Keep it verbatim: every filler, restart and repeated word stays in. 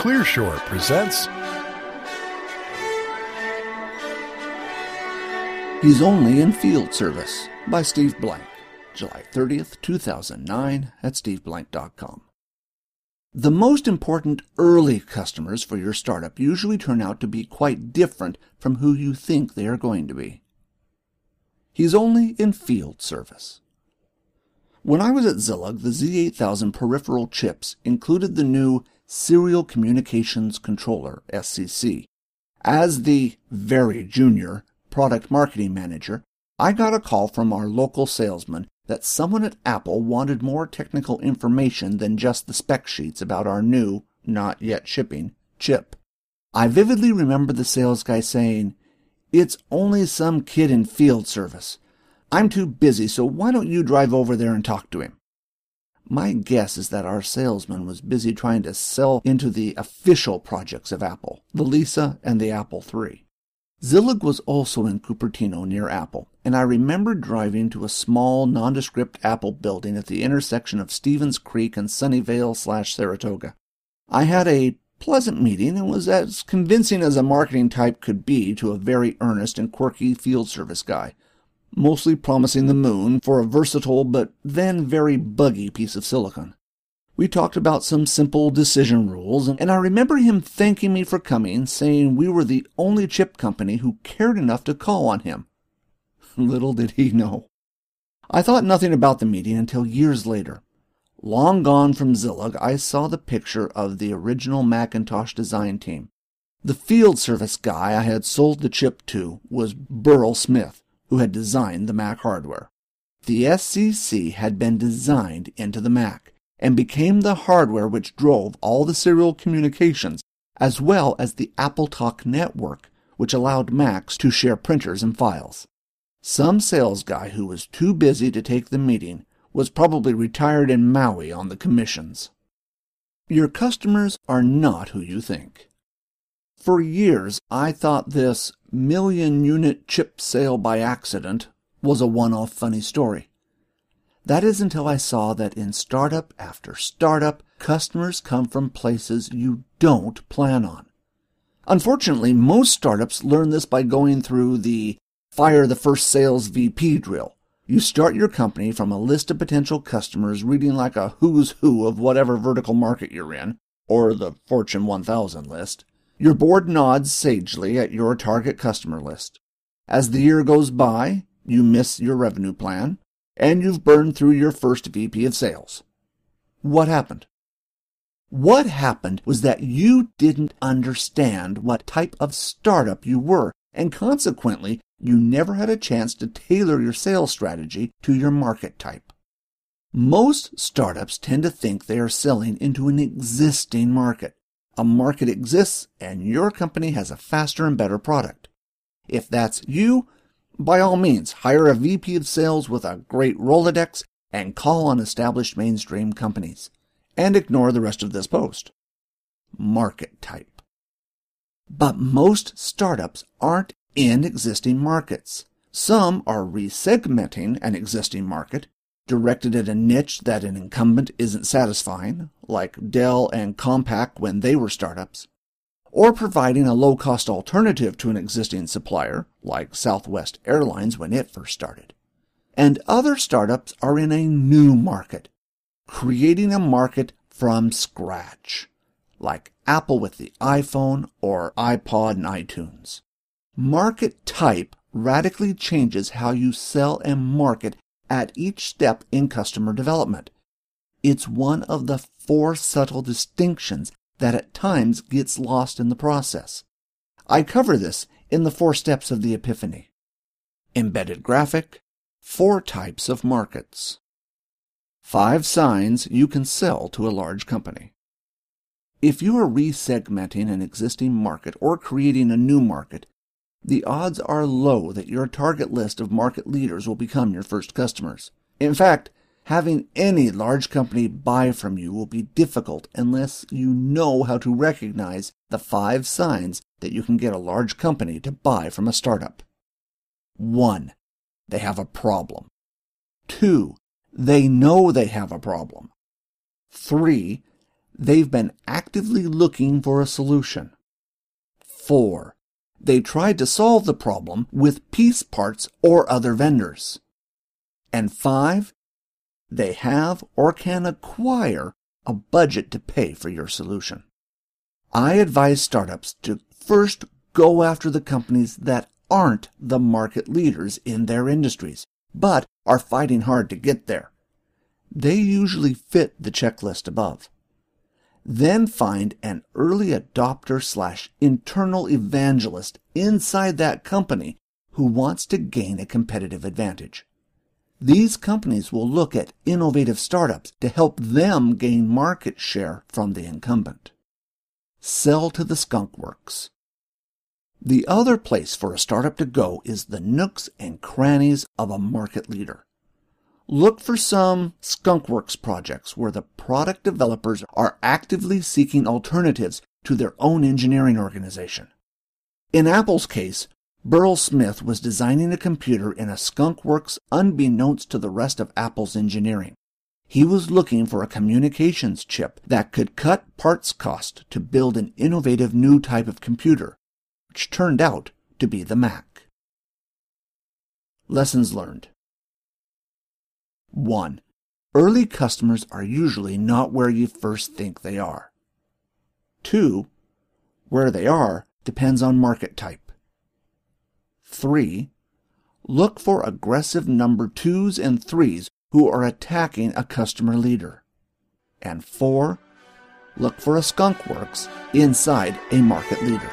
Clearshore presents... He's Only in Field Service by Steve Blank, July thirtieth, two thousand nine at steve blank dot com. The most important early customers for your startup usually turn out to be quite different from who you think they are going to be. He's only in field service. When I was at Zilog, the Z eight thousand peripheral chips included the new Serial Communications Controller, S C C. As the very junior product marketing manager, I got a call from our local salesman that someone at Apple wanted more technical information than just the spec sheets about our new, not yet shipping, chip. I vividly remember the sales guy saying, "It's only some kid in field service. I'm too busy, so why don't you drive over there and talk to him?" My guess is that our salesman was busy trying to sell into the official projects of Apple, the Lisa and the Apple three. Zilog was also in Cupertino near Apple, and I remember driving to a small, nondescript Apple building at the intersection of Stevens Creek and Sunnyvale/Saratoga. I had a pleasant meeting and was as convincing as a marketing type could be to a very earnest and quirky field service guy, mostly promising the moon for a versatile but then very buggy piece of silicon. We talked about some simple decision rules, and I remember him thanking me for coming, saying we were the only chip company who cared enough to call on him. Little did he know. I thought nothing about the meeting until years later. Long gone from Zilog, I saw the picture of the original Macintosh design team. The field service guy I had sold the chip to was Burl Smith, who had designed the Mac hardware. The S C C had been designed into the Mac and became the hardware which drove all the serial communications, as well as the AppleTalk network, which allowed Macs to share printers and files. Some sales guy who was too busy to take the meeting was probably retired in Maui on the commissions. Your customers are not who you think. For years, I thought this million-unit chip sale by accident was a one-off funny story. That is until I saw that in startup after startup, customers come from places you don't plan on. Unfortunately, most startups learn this by going through the fire the first sales V P drill. You start your company from a list of potential customers reading like a who's who of whatever vertical market you're in, or the Fortune one thousand list. Your board nods sagely at your target customer list. As the year goes by, you miss your revenue plan, and you've burned through your first V P of sales. What happened? What happened was that you didn't understand what type of startup you were, and consequently, you never had a chance to tailor your sales strategy to your market type. Most startups tend to think they are selling into an existing market. A market exists, and your company has a faster and better product. If that's you, by all means, hire a V P of sales with a great Rolodex and call on established mainstream companies. And ignore the rest of this post. Market type. But most startups aren't in existing markets. Some are resegmenting an existing market, directed at a niche that an incumbent isn't satisfying, like Dell and Compaq when they were startups, or providing a low-cost alternative to an existing supplier, like Southwest Airlines when it first started. And other startups are in a new market, creating a market from scratch, like Apple with the iPhone or iPod and iTunes. Market type radically changes how you sell and market at each step in customer development. It's one of the four subtle distinctions that at times gets lost in the process. I cover this in the four steps of the epiphany. Embedded graphic, four types of markets. Five signs you can sell to a large company. If you are resegmenting an existing market or creating a new market, the odds are low that your target list of market leaders will become your first customers. In fact, having any large company buy from you will be difficult unless you know how to recognize the five signs that you can get a large company to buy from a startup. one. They have a problem. two. They know they have a problem. three. they've been actively looking for a solution. Four. They tried to solve the problem with piece parts or other vendors. And five, they have or can acquire a budget to pay for your solution. I advise startups to first go after the companies that aren't the market leaders in their industries, but are fighting hard to get there. They usually fit the checklist above. Then find an early adopter slash internal evangelist inside that company who wants to gain a competitive advantage. These companies will look at innovative startups to help them gain market share from the incumbent. Sell to the Skunkworks. The other place for a startup to go is the nooks and crannies of a market leader. Look for some Skunkworks projects where the product developers are actively seeking alternatives to their own engineering organization. In Apple's case, Burl Smith was designing a computer in a Skunkworks unbeknownst to the rest of Apple's engineering. He was looking for a communications chip that could cut parts cost to build an innovative new type of computer, which turned out to be the Mac. Lessons learned. One. Early customers are usually not where you first think they are. Two. Where they are depends on market type. Three. Look for aggressive number twos and threes who are attacking a customer leader. And four. Look for a Skunkworks inside a market leader.